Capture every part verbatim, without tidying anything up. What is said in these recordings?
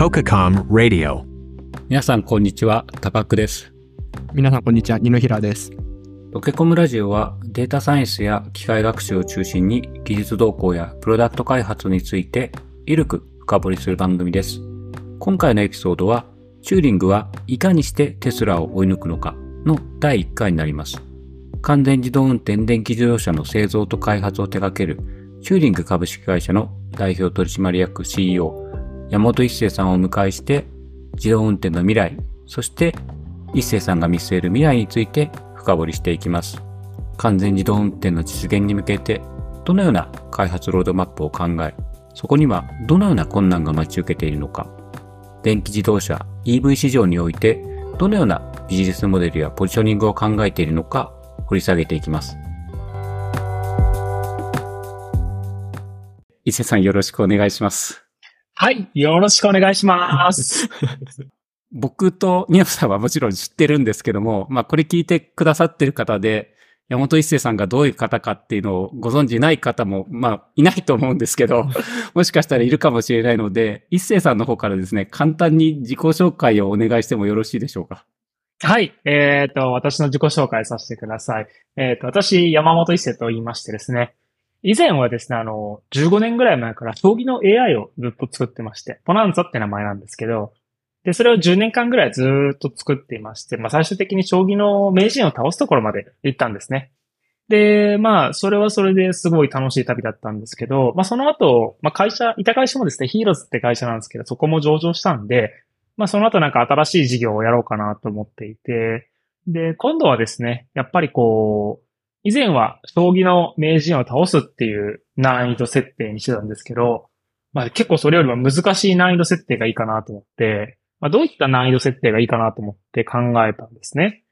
Tokacom Radio。皆さんこんにちは、タカックです。皆さんこんにちは、ニノヒラです。トケコムラジオはデータサイエンスや機械学習を中心に技術動向やプロダクト開発について緩く深掘りする番組です。今回のエピソードはチューリングはいかにしてテスラを追い抜くのかのだいいっかいになります。完全自動運転電気自動車の製造と開発を手掛けるチューリング株式会社の代表取締役 シーイーオー 山本一成さんをお迎えして自動運転の未来、そして一成さんが見据える未来について深掘りしていきます。完全自動運転の実現に向けてどのような開発ロードマップを考え、そこにはどのような困難が待ち受けているのか、電気自動車 イーブイ 市場においてどのようなビジネスモデルやポジショニングを考えているのか掘り下げていきます。一成さんよろしくお願いします。はい、よろしくお願いします。僕とニノさんはもちろん知ってるんですけども、まあこれ聞いてくださってる方で、山本一成さんがどういう方かっていうのをご存じない方も、まあいないと思うんですけど、もしかしたらいるかもしれないので、一成さんの方からですね、簡単に自己紹介をお願いしてもよろしいでしょうか。はい。えっと、私の自己紹介させてください。えっと、私、山本一成と言いましてですね、以前はですね、あの、じゅうごねんぐらい前から将棋の エーアイ をずっと作ってまして、ポナンザって名前なんですけど、で、それをじゅうねんかんぐらいずーっと作っていまして、まあ、最終的に将棋の名人を倒すところまで行ったんですね。で、まあ、それはそれですごい楽しい旅だったんですけど、まあ、その後、まあ、会社、いた会社もですね、ヒーローズって会社なんですけど、そこも上場したんで、まあ、その後なんか新しい事業をやろうかなと思っていて、で、今度はですね、やっぱりこう、以前は将棋の名人を倒すっていう難易度設定にしてたんですけど、まあ、結構それよりは難しい難易度設定がいいかなと思って、まあ、どういった難易度設定がいいかなと思って考えたんですね。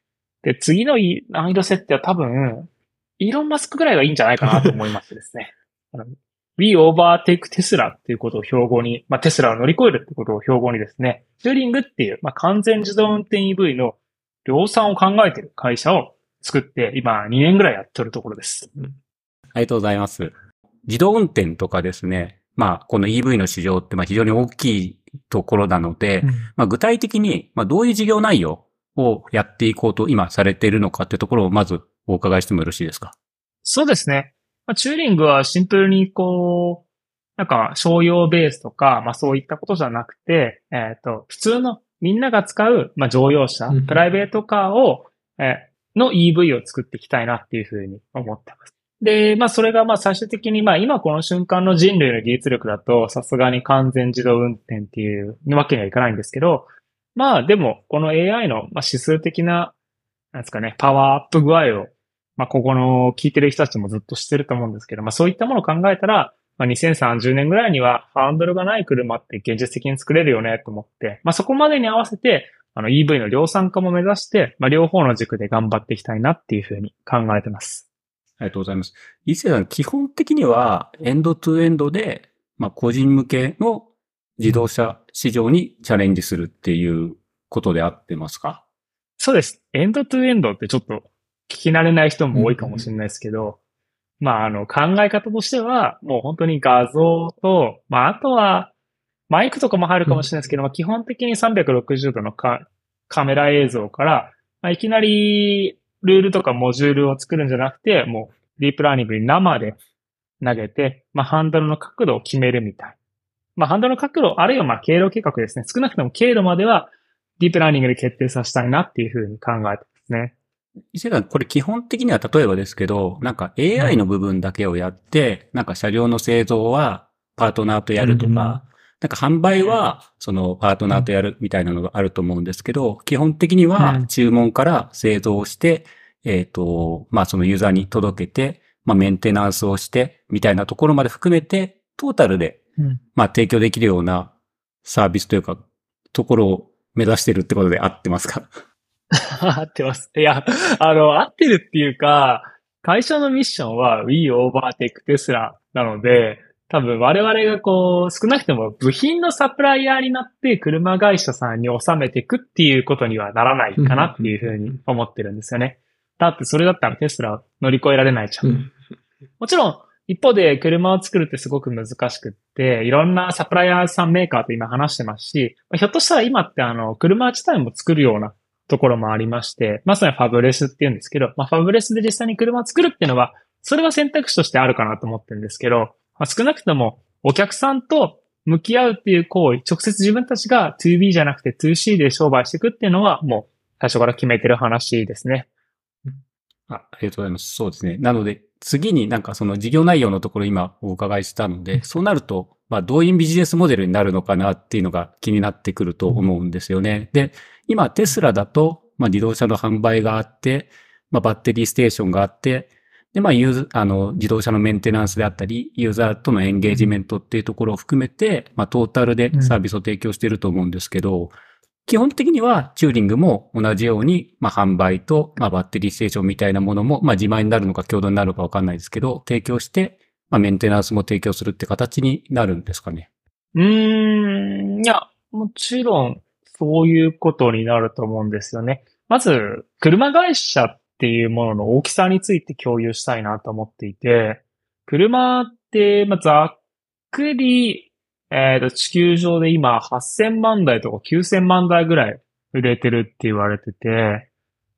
で、次の難易度設定は多分、イーロン・マスクぐらいがいいんじゃないかなと思いましてですね。We overtake Tesla っていうことを標語に、まあ、テスラを乗り越えるってことを標語にですね、チューリングっていう、まあ、完全自動運転 イーブイ の量産を考えている会社を作って、今にねんぐらいやってるところです。ありがとうございます。自動運転とかですね、まあ、この イーブイ の市場ってまあ非常に大きいところなので、うん、まあ具体的にまあどういう事業内容をやっていこうと今されているのかっていうところをまずお伺いしてもよろしいですか？そうですね。まあ、チューリングはシンプルにこう、なんか商用ベースとか、まあそういったことじゃなくて、えっと、普通のみんなが使う、まあ、乗用車、うん、プライベートカーを、えー、の イーブイ を作っていきたいなっていうふうに思ってます。で、まあそれがまあ最終的にまあ今この瞬間の人類の技術力だとさすがに完全自動運転っていうわけにはいかないんですけど、まあでもこの エーアイ のまあ指数的な、なんですかね、パワーアップ具合をまあここの聞いてる人たちもずっとしてると思うんですけど、まあそういったものを考えたら、まあにせんさんじゅうねんぐらいにはハンドルがない車って現実的に作れるよねと思って、まあそこまでに合わせてあの イーブイ の量産化も目指して、まあ両方の軸で頑張っていきたいなっていうふうに考えてます。ありがとうございます。一成さん、基本的にはエンドトゥエンドで、まあ、個人向けの自動車市場にチャレンジするっていうことであってますか？そうです。エンドトゥエンドってちょっと聞き慣れない人も多いかもしれないですけど、うんうん、まあ、あの、考え方としては、もう本当に画像と、まあ、あとは、マイクとかも入るかもしれないですけど、うん、まあ、基本的にさんびゃくろくじゅうどのカ、カメラ映像から、まあ、いきなり、ルールとかモジュールを作るんじゃなくて、もうディープラーニングに生で投げて、まあハンドルの角度を決めるみたい。まあハンドルの角度、あるいはまあ経路計画ですね。少なくとも経路まではディープラーニングで決定させたいなっていうふうに考えてますね。伊勢さん、これ基本的には例えばですけど、なんか エーアイ の部分だけをやって、うん、なんか車両の製造はパートナーとやるとか、うん、なんか販売はそのパートナーとやるみたいなのがあると思うんですけど、基本的には注文から製造して、うん、えっと、まあそのユーザーに届けて、まあメンテナンスをしてみたいなところまで含めて、トータルで、うん、まあ提供できるようなサービスというか、ところを目指してるってことで合ってますか？合ってます。いや、あの、合ってるっていうか、会社のミッションは We Overtake Tesla なので、多分我々がこう少なくとも部品のサプライヤーになって車会社さんに収めていくっていうことにはならないかなっていうふうに思ってるんですよね。だってそれだったらテスラ乗り越えられないじゃん。もちろん一方で車を作るってすごく難しくって、いろんなサプライヤーさんメーカーと今話してますし、ひょっとしたら今ってあの、車自体も作るようなところもありまして、まさにファブレスって言うんですけど、まあ、ファブレスで実際に車を作るっていうのは、それは選択肢としてあるかなと思ってるんですけど、まあ、少なくともお客さんと向き合うっていう行為、直接自分たちが ツービー じゃなくて ツーシー で商売していくっていうのは、もう最初から決めてる話ですね。あ、ありがとうございます。そうですね。なので、次になんかその事業内容のところ今お伺いしたので、そうなると、まあどういうビジネスモデルになるのかなっていうのが気になってくると思うんですよね。で、今テスラだと、まあ自動車の販売があって、まあバッテリーステーションがあって、で、まあユーズ、あの自動車のメンテナンスであったり、ユーザーとのエンゲージメントっていうところを含めて、まあトータルでサービスを提供していると思うんですけど、基本的にはチューリングも同じように、まあ、販売と、まあ、バッテリーステーションみたいなものも、まあ、自前になるのか共同になるのかわかんないですけど、提供して、まあ、メンテナンスも提供するって形になるんですかね。うーん、いや、もちろんそういうことになると思うんですよね。まず、車会社っていうものの大きさについて共有したいなと思っていて、車って、まあ、ざっくり、えっと、地球上で今はっせんまんだいとかきゅうせんまんだいぐらい売れてるって言われてて、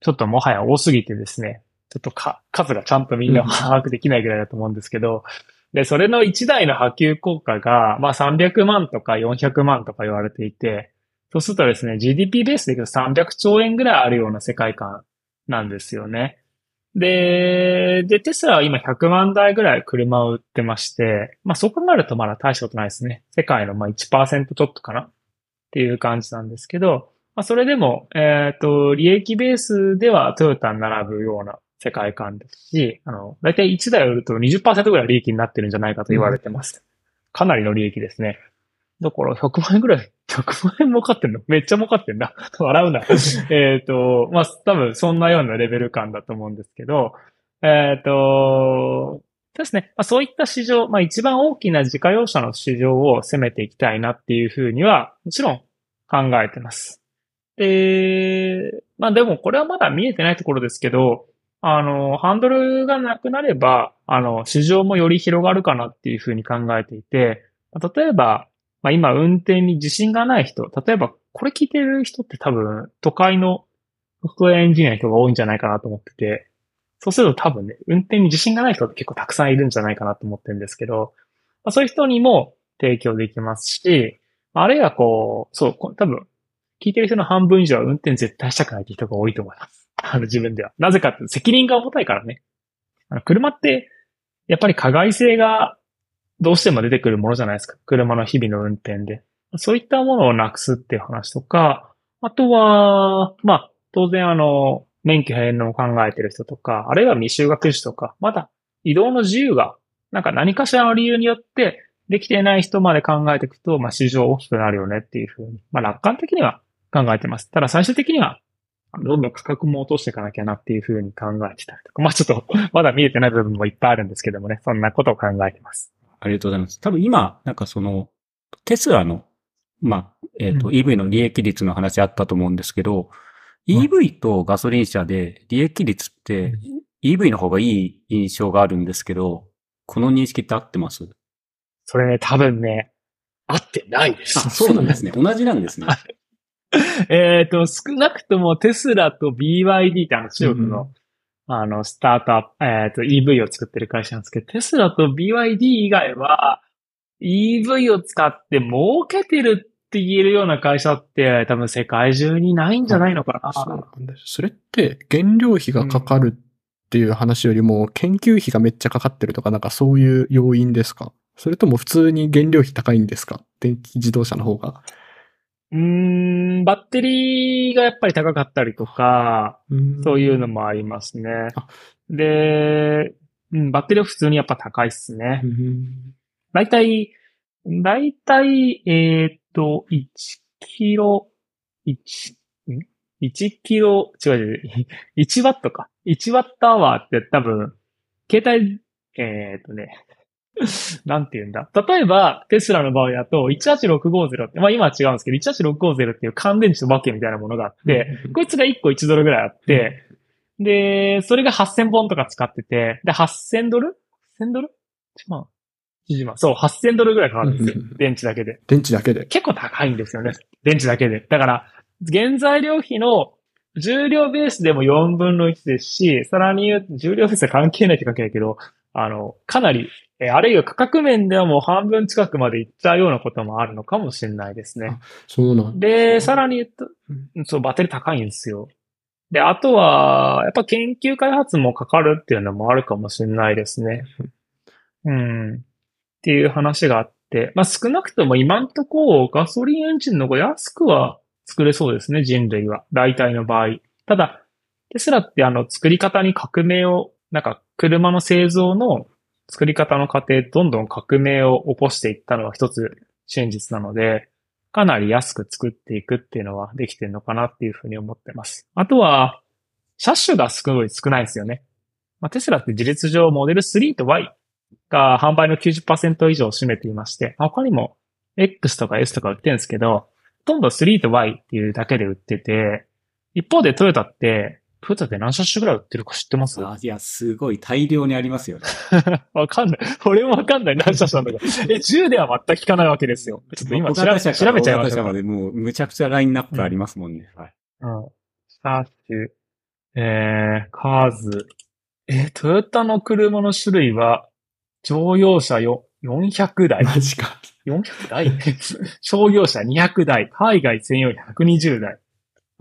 ちょっともはや多すぎてですね、ちょっとか、数がちゃんとみんな把握できないぐらいだと思うんですけど、で、それのいちだいの波及効果が、まあさんびゃくまんとかよんひゃくまんとか言われていて、そうするとですね、ジーディーピー ベースでいくとさんびゃくちょうえんぐらいあるような世界観なんですよね。で、で、テスラは今ひゃくまんだいぐらい車を売ってまして、まあそこになるとまだ大したことないですね。世界のまあ いちパーセント ちょっとかなっていう感じなんですけど、まあそれでも、えっと、利益ベースではトヨタに並ぶような世界観ですし、あの、だいたいいちだい売ると にじゅっパーセント ぐらい利益になってるんじゃないかと言われてます。かなりの利益ですね。だからひゃくまんえんぐらい、ひゃくまんえん儲かってんの？めっちゃ儲かってんな。笑うな。えっと、まあ、多分そんなようなレベル感だと思うんですけど、えっと、ですね。まあ、そういった市場、まあ、一番大きな自家用車の市場を攻めていきたいなっていうふうには、もちろん考えてます。で、まあ、でもこれはまだ見えてないところですけど、あの、ハンドルがなくなれば、あの、市場もより広がるかなっていうふうに考えていて、例えば、まあ今運転に自信がない人、例えばこれ聞いてる人って多分都会のソフトウェアエンジニアの人が多いんじゃないかなと思ってて、そうすると多分ね、運転に自信がない人って結構たくさんいるんじゃないかなと思ってるんですけど、まあ、そういう人にも提供できますし、あるいはこう、そう、多分聞いてる人の半分以上は運転絶対したくないって人が多いと思います。あの自分では。なぜかって責任が重たいからね。あの車ってやっぱり加害性がどうしても出てくるものじゃないですか。車の日々の運転で。そういったものをなくすっていう話とか、あとは、まあ、当然あの、免許返納を考えてる人とか、あるいは未就学児とか、まだ移動の自由が、なんか何かしらの理由によってできていない人まで考えていくと、まあ、市場大きくなるよねっていうふうに、まあ、楽観的には考えてます。ただ最終的には、どんどん価格も落としていかなきゃなっていうふうに考えてたりとか、まあ、ちょっとまだ見えてない部分もいっぱいあるんですけどもね、そんなことを考えてます。ありがとうございます。多分今、なんかその、テスラの、まあ、えっと、イーブイ の利益率の話あったと思うんですけど、うん、イーブイ とガソリン車で利益率って、イーブイ の方がいい印象があるんですけど、この認識って合ってます？それね、多分ね、合ってないです。あ、そうなんですね。同じなんですね。えっと、少なくともテスラと ビーワイディー ってあの中国の、うん、あの、スタートアップ、えっと、イーブイ を作ってる会社なんですけど、テスラと ビーワイディー 以外は、イーブイ を使って儲けてるって言えるような会社って、多分世界中にないんじゃないのかな。そうなんです。それって、原料費がかかるっていう話よりも、うん、研究費がめっちゃかかってるとか、なんかそういう要因ですか？それとも普通に原料費高いんですか？電気自動車の方が。うーん、バッテリーがやっぱり高かったりとか、そういうのもありますね。で、うん、バッテリーは普通にやっぱ高いっすね。だいたい、だいたい、えー、っと、いちキロ、1、ん ?いち キロ、違う違う、いちワットか。いちワットアワーって多分、携帯、えー、っとね、なんて言うんだ。例えば、テスラの場合だと、いちはちろくごゼロって、まあ今は違うんですけど、いちはちろくごゼロっていう乾電池のバッケみたいなものがあって、こいつがいっこいちドルぐらいあって、で、それがはっせんぼんとか使ってて、で、はっせんドル ?せん ドルまあ、そう、はっせんドルぐらいかかるんですよ。うんうんうん、電池だけで。電池だけで。結構高いんですよね。電池だけで。だから、原材料費の重量ベースでもよんぶんのいちですし、さらに言う、重量ベースは関係ないって書けないけど、あの、かなり、え、あるいは価格面ではもう半分近くまでいっちゃうようなこともあるのかもしれないですね。そうなんですね。で、さらに言うと、そう、バッテリー高いんですよ。で、あとは、やっぱ研究開発もかかるっていうのもあるかもしれないですね。うん。っていう話があって、まあ、少なくとも今んとこガソリンエンジンの方が安くは作れそうですね、人類は。大体の場合。ただ、テスラってあの作り方に革命を、なんか車の製造の作り方の過程、どんどん革命を起こしていったのが一つ真実なので、かなり安く作っていくっていうのはできてるのかなっていうふうに思ってます。あとは、車種がすごい少ないですよね。まあ、テスラって事実上モデルスリーと Y が販売の きゅうじゅっパーセント 以上を占めていまして、他にも X とか S とか売ってるんですけど、ほとんどスリーと Y っていうだけで売ってて、一方でトヨタって、トヨタって何車種ぐらい売ってるか知ってます？あ、いや、すごい大量にありますよね。わかんない。俺もわかんない。何車種なんだけど。え、じゅうでは全く聞かないわけですよ。ちょっと今調べちゃいました。調べちゃいました。もう、むちゃくちゃラインナップありますもんね。うん、はい。うん。車種、えー、数。え、トヨタの車の種類は、乗用車よ、よんひゃくだい。マジか。よんひゃくだい商業車にひゃくだい。海外専用ひゃくにじゅうだい。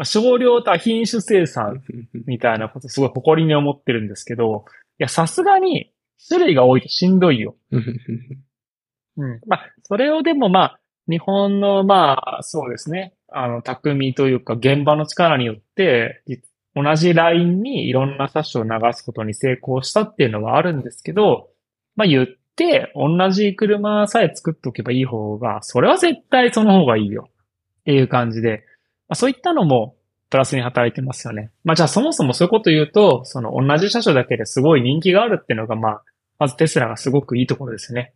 少量多品種生産みたいなことすごい誇りに思ってるんですけど、いや、さすがに種類が多いとしんどいよ。うん。まあ、それをでもまあ、日本のまあ、そうですね。あの、匠というか現場の力によって、同じラインにいろんな車種を流すことに成功したっていうのはあるんですけど、まあ言って、同じ車さえ作っておけばいい方が、それは絶対その方がいいよ。っていう感じで、そういったのもプラスに働いてますよね。まあじゃあそもそもそういうこと言うと、その同じ車種だけですごい人気があるっていうのが、まあ、まずテスラがすごくいいところですね。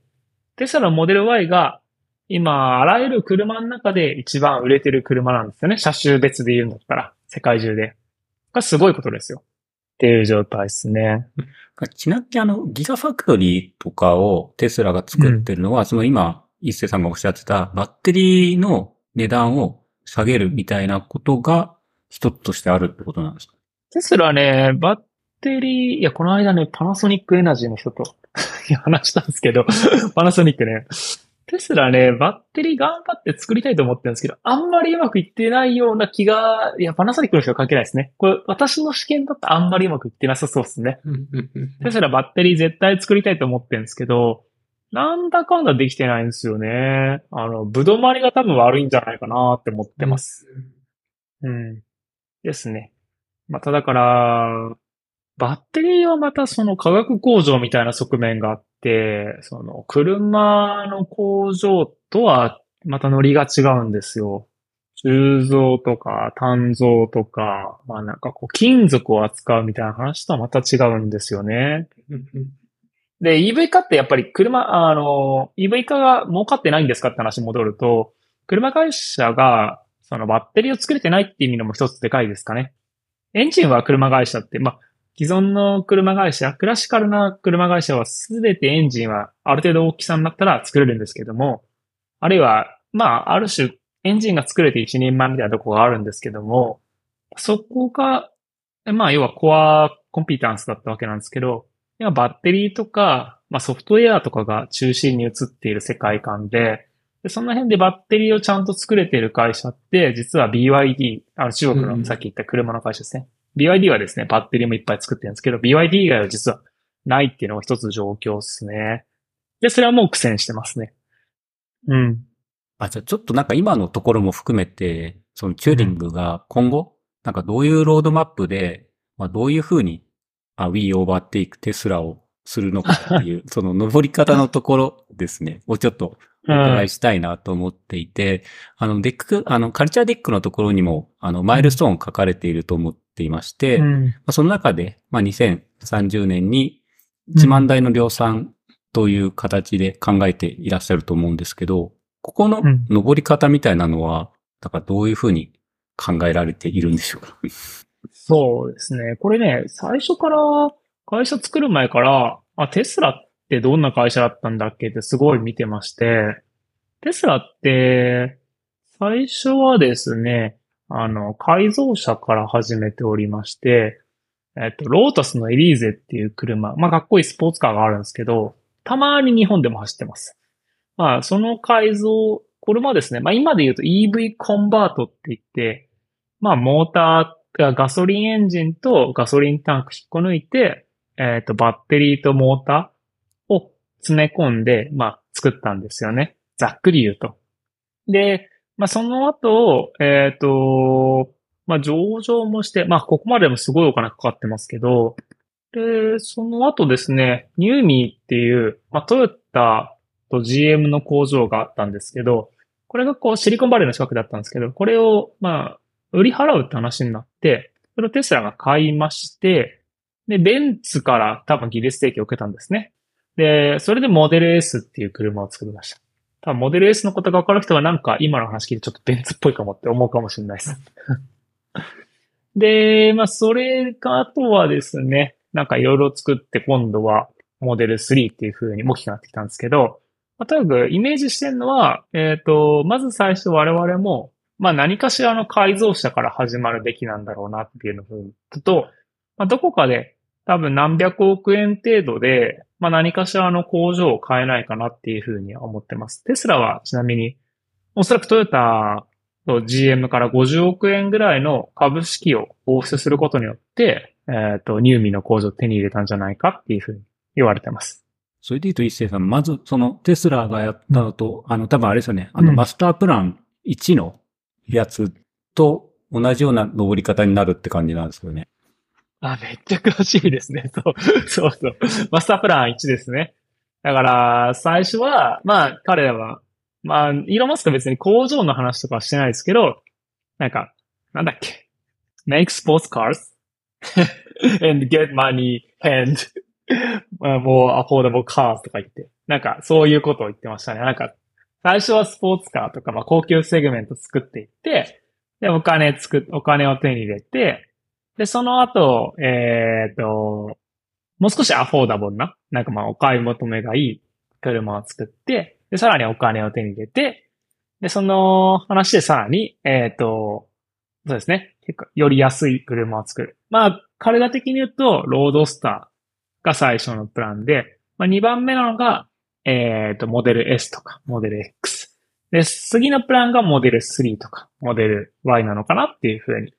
テスラのモデル Y が今、あらゆる車の中で一番売れてる車なんですよね。車種別で言うんだったら、世界中で。がすごいことですよ。っていう状態ですね。ちなみにあの、ギガファクトリーとかをテスラが作ってるのは、うん、その今、一世さんがおっしゃってたバッテリーの値段を下げるみたいなことが一つとしてあるってことなんですか？テスラね、バッテリー、いや、この間ね、パナソニックエナジーの人と話したんですけど、パナソニックね。テスラね、バッテリー頑張って作りたいと思ってるんですけど、あんまりうまくいってないような気が、いや、パナソニックの人は関係ないですね。これ、私の試験だったらあんまりうまくいってなさそうですね。テスラバッテリー絶対作りたいと思ってるんですけど、なんだかんだできてないんですよね。あの、ぶどまりが多分悪いんじゃないかなって思ってます。うん。ですね。まただから、バッテリーはまたその化学工場みたいな側面があって、その車の工場とはまたノリが違うんですよ。鋳造とか鍛造とか、まあなんかこう金属を扱うみたいな話とはまた違うんですよね。で、イーブイ 化ってやっぱり車、あの、イーブイ 化が儲かってないんですかって話に戻ると、車会社が、そのバッテリーを作れてないっていう意味のも一つでかいですかね。エンジンは車会社って、まあ、既存の車会社、クラシカルな車会社はすべてエンジンはある程度大きさになったら作れるんですけども、あるいは、まあ、ある種、エンジンが作れて一人前みたいなとこがあるんですけども、そこが、まあ、要はコアコンピタンスだったわけなんですけど、今バッテリーとか、まあ、ソフトウェアとかが中心に移っている世界観で、でその辺でバッテリーをちゃんと作れている会社って、実は ビーワイディー、あの中国のさっき言った車の会社ですね、うん。ビーワイディー はですね、バッテリーもいっぱい作ってるんですけど、ビーワイディー 以外は実はないっていうのが一つ状況ですね。で、それはもう苦戦してますね。うん。あ、じゃあちょっとなんか今のところも含めて、そのチューリングが今後、なんかどういうロードマップで、まあどういうふうに、あ、We Overtake Tesla をするのかっていう、その登り方のところですね、をちょっとお伺いしたいなと思っていて、うん、あの、デック、あの、カルチャーデックのところにも、あの、マイルストーン書かれていると思っていまして、うんまあ、その中で、まあ、にせんさんじゅうねんにいちまんだいの量産という形で考えていらっしゃると思うんですけど、ここの登り方みたいなのは、だからどういうふうに考えられているんでしょうか？そうですね。これね、最初から、会社作る前から、あ、テスラっってどんな会社だったんだっけってすごい見てまして、テスラって最初はですね、あの、改造車から始めておりまして、えっと、ロータスのエリーゼっていう車、まあ、かっこいいスポーツカーがあるんですけど、たまに日本でも走ってます。まあ、その改造、これもですね、まあ、今で言うと イーブイ コンバートって言って、まあ、モーターがガソリンエンジンとガソリンタンク引っこ抜いて、えっと、バッテリーとモーターを詰め込んで、まあ、作ったんですよね。ざっくり言うと。で、まあ、その後、えっと、まあ、上場もして、まあ、ここまでもすごいお金かかってますけど、で、その後ですね、ニューミーっていう、まあ、トヨタと ジーエム の工場があったんですけど、これがこう、シリコンバレーの近くだったんですけど、これを、まあ、売り払うって話になって、それをテスラが買いまして、で、ベンツから多分技術提供を受けたんですね。で、それでモデル S っていう車を作りました。多分モデル S のことが分かる人はなんか今の話聞いてちょっとベンツっぽいかもって思うかもしれないです。で、まあ、それが、あとはですね、なんかいろいろ作って今度はモデルスリーっていう風に大きくなってきたんですけど、まあ、とにかくイメージしてるのは、えっと、まず最初我々も、まあ、何かしらの改造車から始まるべきなんだろうなっていうのと、まあ、どこかで多分何百億円程度で、まあ、何かしらの工場を変えないかなっていう風に思ってます。テスラはちなみに、おそらくトヨタ、ジーエム からごじゅうおくえんぐらいの株式を応出することによって、えっと、ニューミーの工場を手に入れたんじゃないかっていうふうに言われてます。それで言うと、一成さん、まず、そのテスラがやったのと、うん、あの、多分あれですよね、あの、マスタープランいちのやつと同じような登り方になるって感じなんですよね。あ、めっちゃ詳しいですね。そう、そうそう。マスタープランいちですね。だから、最初は、まあ、彼らは、まあ、イーロンマスクは別に工場の話とかはしてないですけど、なんか、なんだっけ。make sports cars and get money and もう affordable cars とか言って、なんかそういうことを言ってましたね。なんか、最初はスポーツカーとか、まあ高級セグメント作っていって、で、お金つく、お金を手に入れて、で、その後、えっと、もう少しアフォーダブルな、なんかまあお買い求めがいい車を作って、で、さらにお金を手に入れて、で、その話でさらに、えっと、そうですね。結構、より安い車を作る。まあ、彼ら的に言うと、ロードスターが最初のプランで、まあ、にばんめなのが、えっと、モデル S とか、モデル X。で、次のプランがモデルスリーとか、モデル ワイ なのかなっていうふうに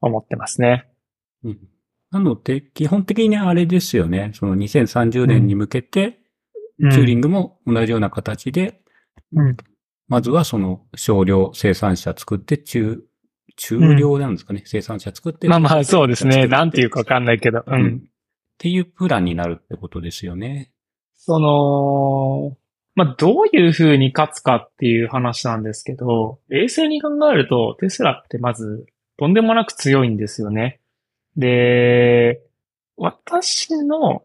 思ってますね。うん。なので、基本的にあれですよね。そのにせんさんじゅうねんに向けて、うんチューリングも同じような形で、うん、まずはその少量生産者作って中、中量なんですかね、うん、生産者作って。まあまあそうですね。なんていうかわかんないけど、うん。うん。っていうプランになるってことですよね。その、まあどういう風に勝つかっていう話なんですけど、冷静に考えるとテスラってまずとんでもなく強いんですよね。で、私の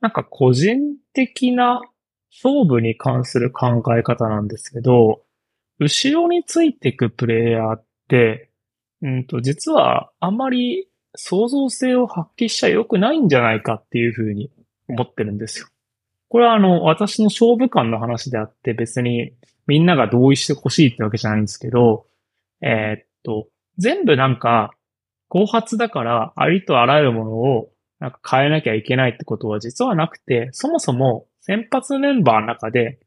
なんか個人的な勝負に関する考え方なんですけど、後ろについていくプレイヤーって、うんと、実はあんまり創造性を発揮しちゃ良くないんじゃないかっていうふうに思ってるんですよ。これはあの、私の勝負感の話であって別にみんなが同意してほしいってわけじゃないんですけど、えー、っと、全部なんか後発だからありとあらゆるものをなんか変えなきゃいけないってことは実はなくて、そもそも先発メンバーの中で、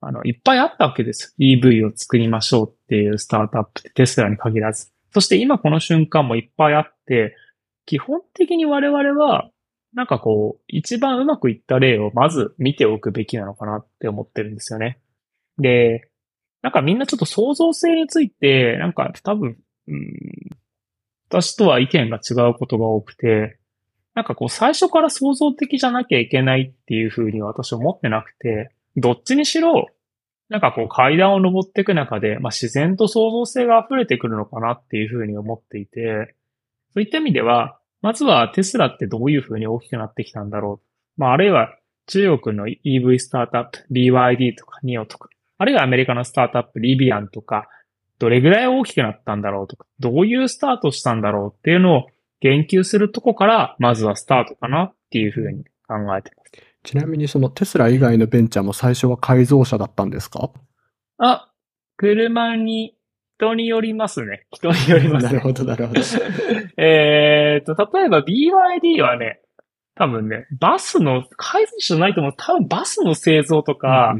あの、いっぱいあったわけです。イーブイ を作りましょうっていうスタートアップってテスラに限らず。そして今この瞬間もいっぱいあって、基本的に我々は、なんかこう、一番うまくいった例をまず見ておくべきなのかなって思ってるんですよね。で、なんかみんなちょっと創造性について、なんか多分、うん、私とは意見が違うことが多くて、なんかこう最初から創造的じゃなきゃいけないっていう風に私は思ってなくて、どっちにしろ、なんかこう階段を登っていく中で、まあ自然と創造性が溢れてくるのかなっていう風に思っていて、そういった意味では、まずはテスラってどういう風に大きくなってきたんだろう。まああるいは中国の イーブイ スタートアップ、ビーワイディー とか ニオ とか、あるいはアメリカのスタートアップ、リビアンとか、どれぐらい大きくなったんだろうとか、どういうスタートしたんだろうっていうのを、言及するとこから、まずはスタートかなっていうふうに考えてます。ちなみにそのテスラ以外のベンチャーも最初は改造車だったんですか？あ、車に、人によりますね。人によりますね。なるほど、なるほど。えっと、例えば ビーワイディー はね、多分ね、バスの、改造車じゃないと思う。多分バスの製造とか、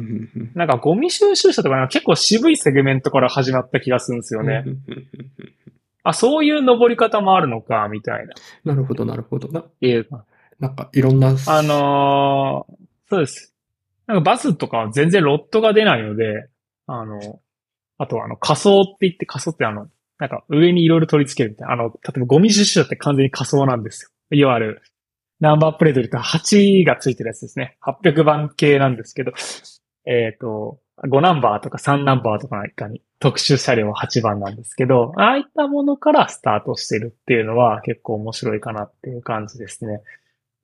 なんかゴミ収集車とか、結構渋いセグメントから始まった気がするんですよね。あ、そういう登り方もあるのか、みたいな。なるほど、なるほど。な、えー、なんかいろんな。あのー、そうです。なんかバスとかは全然ロットが出ないので、あの、あとはあの仮想って言って、仮想ってあの、なんか上にいろいろ取り付けるみたいな。あの、例えばゴミ収集車って完全に仮想なんですよ。いわゆるナンバープレートで言うとはちがついてるやつですね。はっぴゃくばん系なんですけど、えっと、ごナンバーとかさんナンバーとかなんかに特殊車両ははちばんなんですけど、ああいったものからスタートしてるっていうのは結構面白いかなっていう感じですね。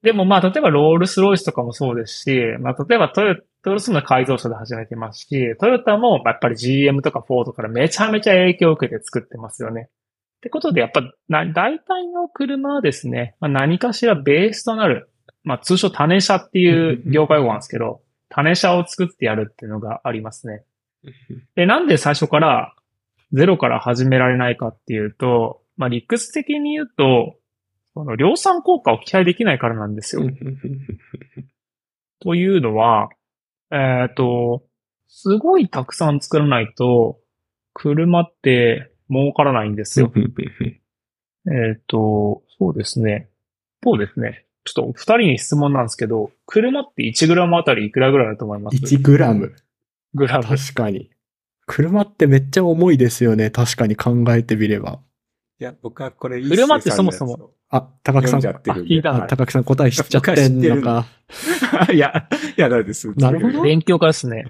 でもまあ例えばロールスロイスとかもそうですし、まあ例えばトヨタ、トヨタの改造車で始めてますし、トヨタもやっぱり ジーエム とかフォードからめちゃめちゃ影響を受けて作ってますよね。ってことでやっぱ大体の車はですね、まあ、何かしらベースとなる、まあ通称種車っていう業界語なんですけど、種車を作ってやるっていうのがありますね。で、なんで最初からゼロから始められないかっていうと、まあ理屈的に言うと、この量産効果を期待できないからなんですよ。というのは、えっと、すごいたくさん作らないと、車って儲からないんですよ。えっと、そうですね。そうですね。ちょっと二人に質問なんですけど、車っていちグラムあたりいくらぐらいだと思います？ いち グラム。グラム。確かに。車ってめっちゃ重いですよね。確かに考えてみれば。いや、僕はこれいいですね。車ってそもそも。あ、高木さん、んあ聞いたあ高木さん答え知っちゃってんのか。いや、いや、ないです。なるほど。勉強家ですね。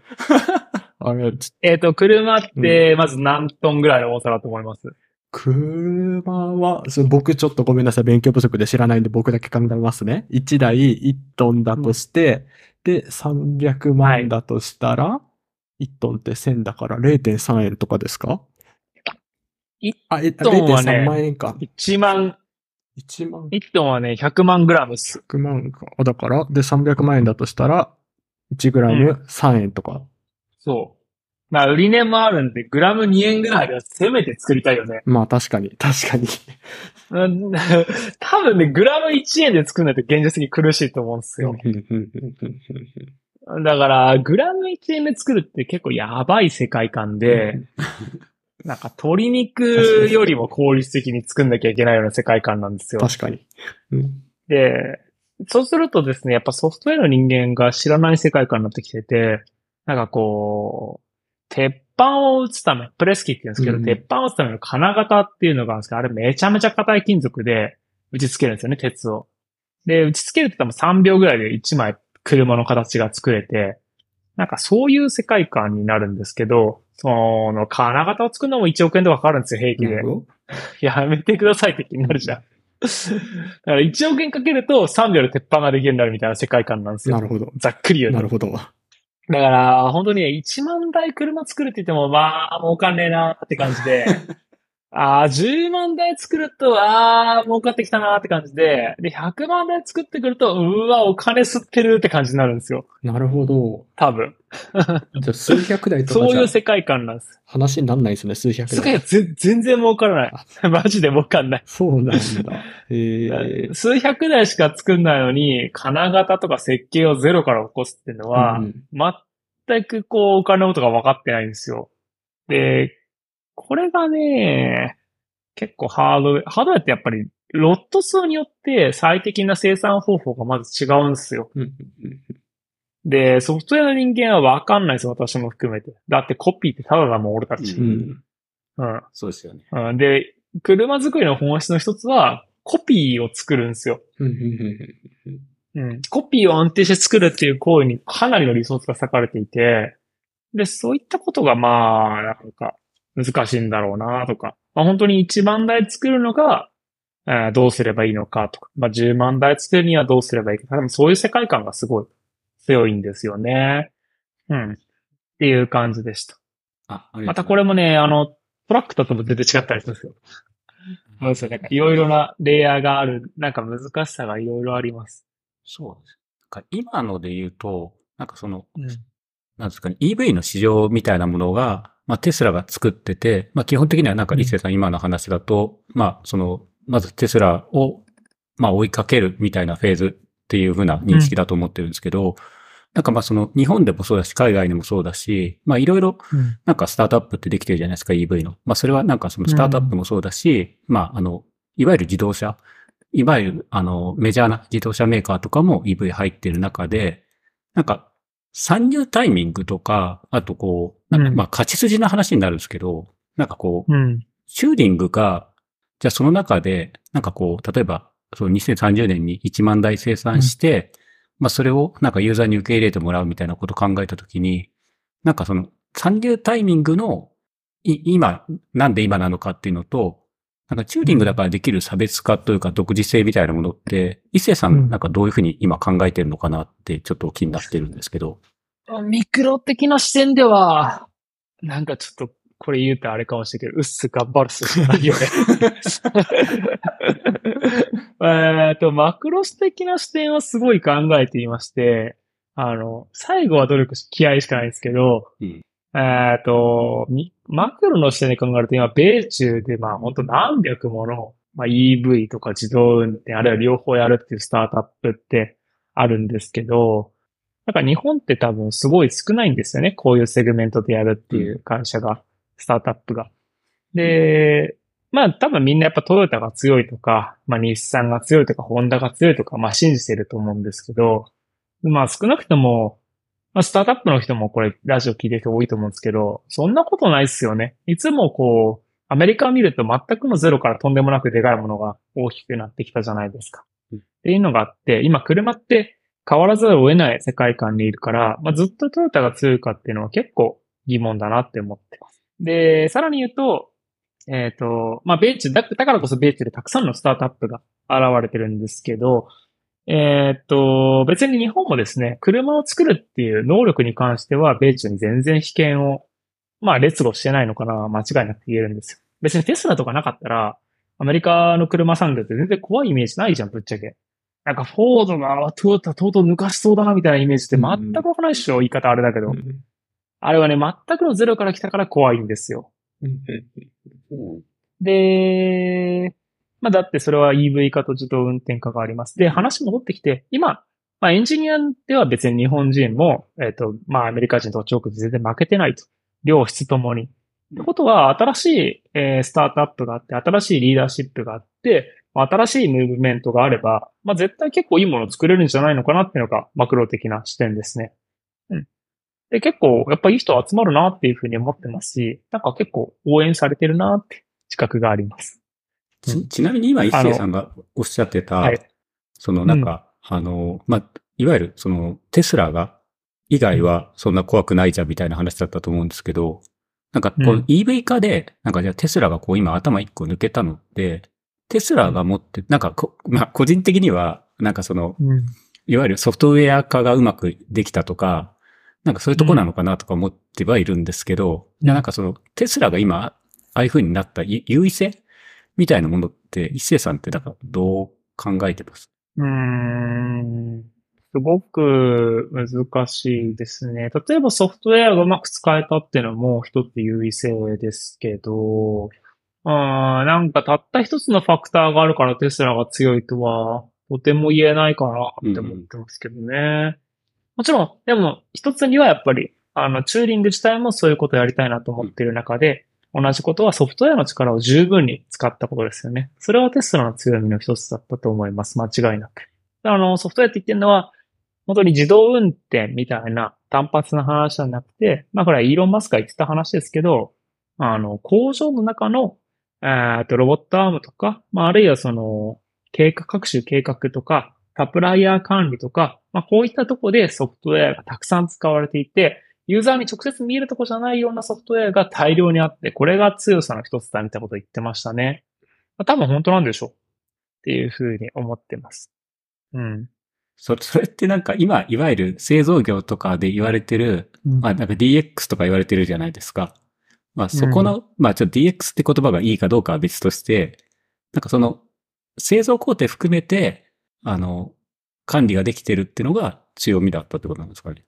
あれえっと、車って、まず何トンぐらいの重さだと思います？うん、車は、僕ちょっとごめんなさい。勉強不足で知らないんで僕だけ考えますね。いちだいいちトンだとして、うん、で、さんびゃくまんだとしたら、はい、いちトンってせんだから れいてんさん 円とかですか？ いち トンはね、いちまんえんか。いちまん。一万。一トンはね、ひゃくまんグラムっす。ひゃくまんか。だから、で、さんびゃくまんえんだとしたら、いちグラムさんえんとか。うん、そう。まあ、売り値もあるんで、グラムにえんぐらいでせめて作りたいよね。まあ、確かに。確かに。多分ね、グラムいちえんで作んないと現実的に苦しいと思うんですよ。だから、グラムいちえんで作るって結構やばい世界観で、なんか鶏肉よりも効率的に作んなきゃいけないような世界観なんですよ。確かに。うん、で、そうするとですね、やっぱソフトウェアの人間が知らない世界観になってきてて、なんかこう、鉄板を打つため、プレス機って言うんですけど、うん、鉄板を打つための金型っていうのがあるんですけど、あれめちゃめちゃ硬い金属で打ち付けるんですよね、鉄を。で、打ち付けると多分さんびょうぐらいでいちまい車の形が作れて、なんかそういう世界観になるんですけど、その、金型を作るのもいちおくえんとかかかるんですよ、平気で。やめてくださいって気になるじゃん。だからいちおくえんかけるとさんびょうで鉄板ができるようになるみたいな世界観なんですよ。なるほど。ざっくり言うと。なるほど。だから、本当にいちまんだい車作るって言っても、まあ、儲かんねえなーって感じで、ああ、じゅうまんだい作ると、ああ、儲かってきたなーって感じで、で、ひゃくまんだい作ってくると、うわ、お金吸ってるって感じになるんですよ。なるほど。多分。じゃ数百台とか。そういう世界観なんです。話になんないですね、数百台。世界はぜ全然儲からない。マジで儲かんない。そうなんだ。えー、数百台しか作んないのに、金型とか設計をゼロから起こすっていうのは、うん、全くこう、お金のことが分かってないんですよ。で、これがね、結構ハードウェア、ハードウェアってやっぱりロット数によって最適な生産方法がまず違うんですよ。で、ソフトウェアの人間はわかんないです、私も含めて。だってコピーってただだもん、俺たち。うん。うん、そうですよね、うん。で、車作りの本質の一つはコピーを作るんですよ。うん、コピーを安定して作るっていう行為にかなりのリソースが割かれていて、で、そういったことがまあ、なんか、難しいんだろうなとか、まあ、本当にいちまんだい作るのが、えー、どうすればいいのかとか、まあ、じゅうまんだい作るにはどうすればいいか、でもそういう世界観がすごい強いんですよね。うん。っていう感じでした。あ、ありがとうございます。またこれもね、あの、トラックとも全然違ったりするんですよ。そうですよね。いろいろなレイヤーがある、なんか難しさがいろいろあります。そうです。か今ので言うと、なんかその、うん、なんですかね、イーブイ の市場みたいなものが、まあテスラが作ってて、まあ基本的にはなんかリセさん今の話だと、うん、まあその、まずテスラを、まあ追いかけるみたいなフェーズっていう風な認識だと思ってるんですけど、うん、なんかまあその日本でもそうだし、海外でもそうだし、まあいろいろなんかスタートアップってできてるじゃないですか、うん、イーブイ の。まあそれはなんかそのスタートアップもそうだし、うん、まああの、いわゆる自動車、いわゆるあのメジャーな自動車メーカーとかも イーブイ 入ってる中で、なんか参入タイミングとか、あとこう、なんかまあ勝ち筋な話になるんですけど、うん、なんかこう、うん、チューリングが、じゃあその中で、なんかこう、例えば、そのにせんさんじゅうねんにいちまんだい生産して、うん、まあそれをなんかユーザーに受け入れてもらうみたいなことを考えたときに、なんかその参入タイミングの、い、今、なんで今なのかっていうのと、なんかチューリングだからできる差別化というか独自性みたいなものって、伊勢さんなんかどういうふうに今考えてるのかなってちょっと気になってるんですけど。ミクロ的な視点では、なんかちょっとこれ言うとあれかもしれないけど、うっす頑張るすしかないよね。えっと、マクロ的な視点はすごい考えていまして、あの、最後は努力し、気合いしかないんですけど、うん、えっと、マクロの視点で考えると今、米中でまあ本当何百もの、まあ、イーブイ とか自動運転、あるいは両方やるっていうスタートアップってあるんですけど、なんか日本って多分すごい少ないんですよね。こういうセグメントでやるっていう会社が、スタートアップが。で、まあ多分みんなやっぱトヨタが強いとか、まあ日産が強いとか、ホンダが強いとか、まあ信じてると思うんですけど、まあ少なくとも、まあ、スタートアップの人もこれ、ラジオ聞いてる人多いと思うんですけど、そんなことないっすよね。いつもこう、アメリカを見ると全くのゼロからとんでもなくでかいものが大きくなってきたじゃないですか。うん、っていうのがあって、今車って変わらざるを得ない世界観にいるから、まあ、ずっとトヨタが強いかっていうのは結構疑問だなって思ってます。で、さらに言うと、えっと、まあ、米中、だからこそ米中でたくさんのスタートアップが現れてるんですけど、えっと、別に日本もですね、車を作るっていう能力に関しては、米中に全然被験を、まあ、劣後してないのかな、間違いなく言えるんですよ。別にテスラとかなかったら、アメリカの車産業って全然怖いイメージないじゃん、ぶっちゃけ。なんか、フォードが、トヨタ、とうとう抜かしそうだな、みたいなイメージって全くわかないでしょ、うん、言い方あれだけど。うん、あれはね、全くのゼロから来たから怖いんですよ。うん、で、まあだってそれは イーブイ 化と自動運転化があります。で、話戻ってきて、今、まあエンジニアでは別に日本人も、えっと、まあアメリカ人と中国で全然負けてないと。両質ともに。ってことは、新しい、えー、スタートアップがあって、新しいリーダーシップがあって、新しいムーブメントがあれば、まあ絶対結構いいものを作れるんじゃないのかなっていうのがマクロ的な視点ですね。うん。で、結構やっぱいい人集まるなっていうふうに思ってますし、なんか結構応援されてるなって自覚があります。ち, ちなみに今、一星さんがおっしゃってた、はい、そのなんか、うん、あの、まあ、いわゆるそのテスラが、以外はそんな怖くないじゃんみたいな話だったと思うんですけど、なんかこの イーブイ 化で、なんかじゃあテスラがこう今頭一個抜けたのって、テスラが持って、なんかこ、まあ、個人的には、なんかその、うん、いわゆるソフトウェア化がうまくできたとか、なんかそういうとこなのかなとか思ってはいるんですけど、うん、なんかそのテスラが今、ああいう風になった優位性みたいなものって、一星さんってだからどう考えてます？うーん。すごく難しいですね。例えばソフトウェアがうまく使えたっていうのも一つ優位性ですけど、あーなんかたった一つのファクターがあるからテスラが強いとはとても言えないかなって思ってますけどね。うん、もちろん、でも一つにはやっぱり、あの、チューリング自体もそういうことをやりたいなと思っている中で、うん、同じことはソフトウェアの力を十分に使ったことですよね。それはテスラの強みの一つだったと思います。間違いなく。あの、ソフトウェアって言ってるのは、本当に自動運転みたいな単発な話じゃなくて、まあこれはイーロン・マスクが言ってた話ですけど、あの、工場の中の、えっと、ロボットアームとか、まああるいはその、計画、各種計画とか、サプライヤー管理とか、まあこういったとこでソフトウェアがたくさん使われていて、ユーザーに直接見えるとこじゃないようなソフトウェアが大量にあって、これが強さの一つだみたいなことを言ってましたね。多分本当なんでしょうっていうふうに思ってます。うん。それ、それってなんか今、いわゆる製造業とかで言われてる、うん、まあなんか ディーエックス とか言われてるじゃないですか。まあそこの、うん、まあちょっと ディーエックス って言葉がいいかどうかは別として、なんかその製造工程含めて、あの、管理ができてるっていうのが、強みだったってことなんですかね。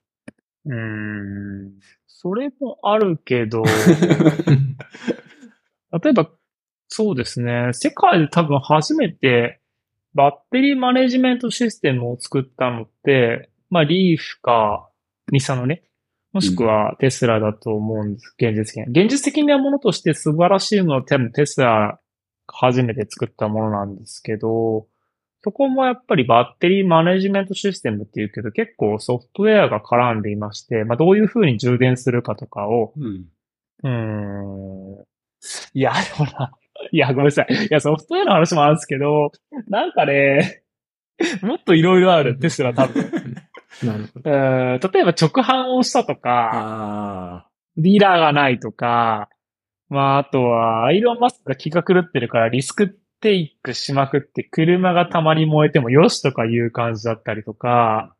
うーん、それもあるけど、例えば、そうですね、世界で多分初めてバッテリーマネジメントシステムを作ったのって、まあ、リーフか、日産のね、もしくはテスラだと思うんです、うん、現実的に。現実的なものとして素晴らしいのは多分テスラ初めて作ったものなんですけど、そこもやっぱりバッテリーマネジメントシステムっていうけど結構ソフトウェアが絡んでいまして、まあどういう風に充電するかとかを、うん、うーん、いや、ほら、いや、ごめんなさい。いや、ソフトウェアの話もあるんですけど、なんかね、もっといろいろあるテスラ多分。なるほど。えー、例えば直販をしたとか、あ、ディーラーがないとか、まああとは、イーロン・マスクが気が狂ってるからリスクテイクしまくって車がたまに燃えてもよしとかいう感じだったりとか、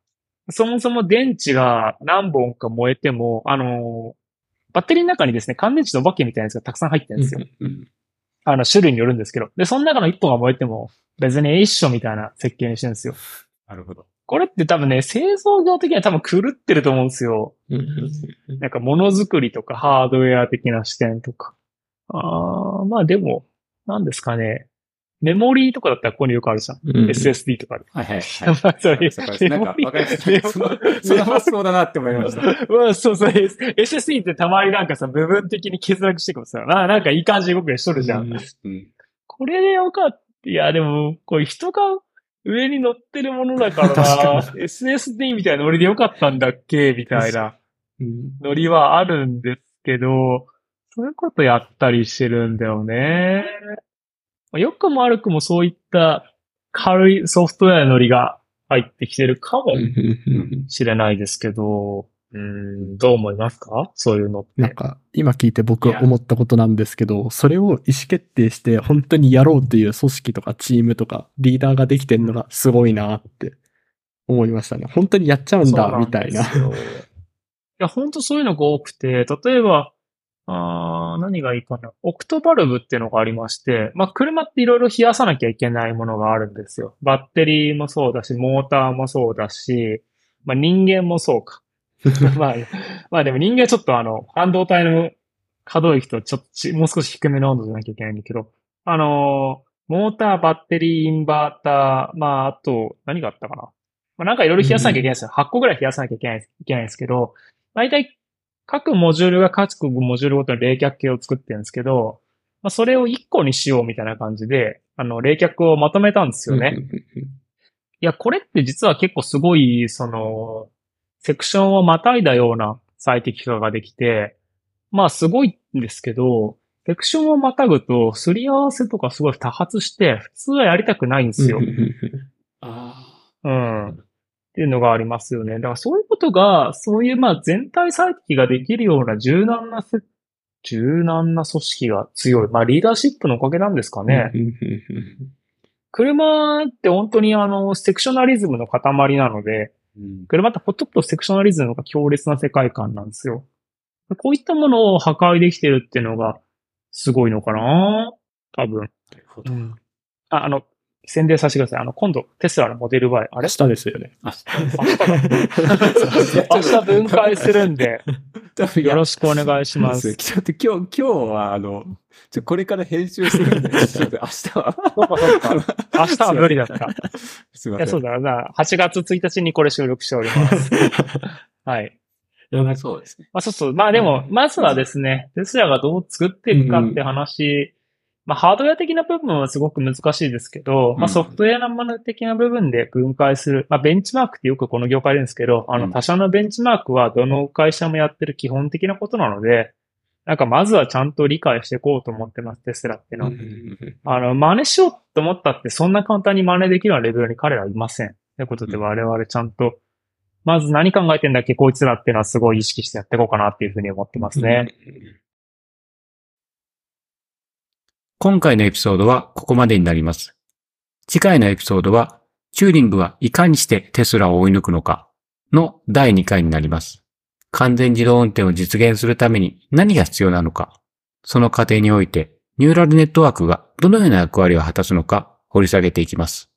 そもそも電池が何本か燃えても、あの、バッテリーの中にですね、乾電池のお化けみたいなやつがたくさん入ってるんですよ。あの、種類によるんですけど。で、その中のいっぽんが燃えても別に一緒みたいな設計にしてるんですよ。なるほど。これって多分ね、製造業的には多分狂ってると思うんですよ。なんかものづくりとかハードウェア的な視点とか。あー、まあでも、なんですかね。メモリーとかだったらここによくあるじゃん。うん、エスエスディー とかある。はいはいはい。まあそれ、なんかわかりました。その、その発想だなって思いました。まあそうそう。エスエスディー ってたまになんかさ、部分的に欠落してくるさ、あ、なんかいい感じで動くようにしとるじゃん。うんうん、これでよかった。いや、でも、これ人が、上に乗ってるものだからな、エスエスディー みたいなノリでよかったんだっけみたいなノリはあるんですけど、そういうことやったりしてるんだよね。良くも悪くもそういった軽いソフトウェアのノリが入ってきてるかもしれないですけど、うーん、どう思いますか？そういうのって。なんか、今聞いて僕は思ったことなんですけど、それを意思決定して本当にやろうという組織とかチームとかリーダーができてるのがすごいなって思いましたね。本当にやっちゃうんだ、みたいな。いや、本当そういうのが多くて、例えば、あー、何がいいかな。オクトバルブっていうのがありまして、まあ、車っていろいろ冷やさなきゃいけないものがあるんですよ。バッテリーもそうだし、モーターもそうだし、まあ、人間もそうか。まあ、まあでも人間ちょっとあの、半導体の可動域とちょっと、もう少し低めの温度じゃなきゃいけないんだけど、あのー、モーター、バッテリー、インバーター、まああと、何があったかな。まあなんかいろいろ冷やさなきゃいけないんですよ。はっこぐらい冷やさなきゃいけない、いけないんですけど、大体各モジュールが各モジュールごとに冷却系を作ってるんですけど、まあそれをいっこにしようみたいな感じで、あの、冷却をまとめたんですよね。いや、これって実は結構すごい、その、セクションをまたいだような最適化ができて、まあすごいんですけど、セクションをまたぐとすり合わせとかすごい多発して、普通はやりたくないんですよ。あ、うん。っていうのがありますよね。だからそういうことが、そういうまあ全体最適ができるような柔軟な、柔軟な組織が強い。まあリーダーシップのおかげなんですかね。車って本当にあの、セクショナリズムの塊なので、車ってほとんどセクショナリズムが強烈な世界観なんですよ。こういったものを破壊できてるっていうのがすごいのかな多分。なるほど。あ、あの、宣伝させてください。あの、今度、テスラのモデル Y、あれ？明日ですよね。明日。明日分解するんで、よろしくお願いします。ちょっと今日、今日は、あの、ちょこれから編集するんで、明日は。そうか、そうか。明日は無理だった。すいません。いや、そうだな。はちがつついたちにこれ収録しております。はい。そうですね。まあ、そうそう。まあでも、まずはですね、テスラがどう作っていくかって話、まあ、ハードウェア的な部分はすごく難しいですけど、まあ、ソフトウェアのもの的な部分で分解する。まあ、ベンチマークってよくこの業界ですけど、あの、他社のベンチマークはどの会社もやってる基本的なことなので、なんかまずはちゃんと理解していこうと思ってます、テスラっての。あの、真似しようと思ったってそんな簡単に真似できるようなレベルに彼らはいません。ということで我々ちゃんと、まず何考えてんだっけ、こいつらっていうのはすごい意識してやっていこうかなっていうふうに思ってますね。今回のエピソードはここまでになります。次回のエピソードは、チューリングはいかにしてテスラを追い抜くのかのだいにかいになります。完全自動運転を実現するために何が必要なのか、その過程においてニューラルネットワークがどのような役割を果たすのか掘り下げていきます。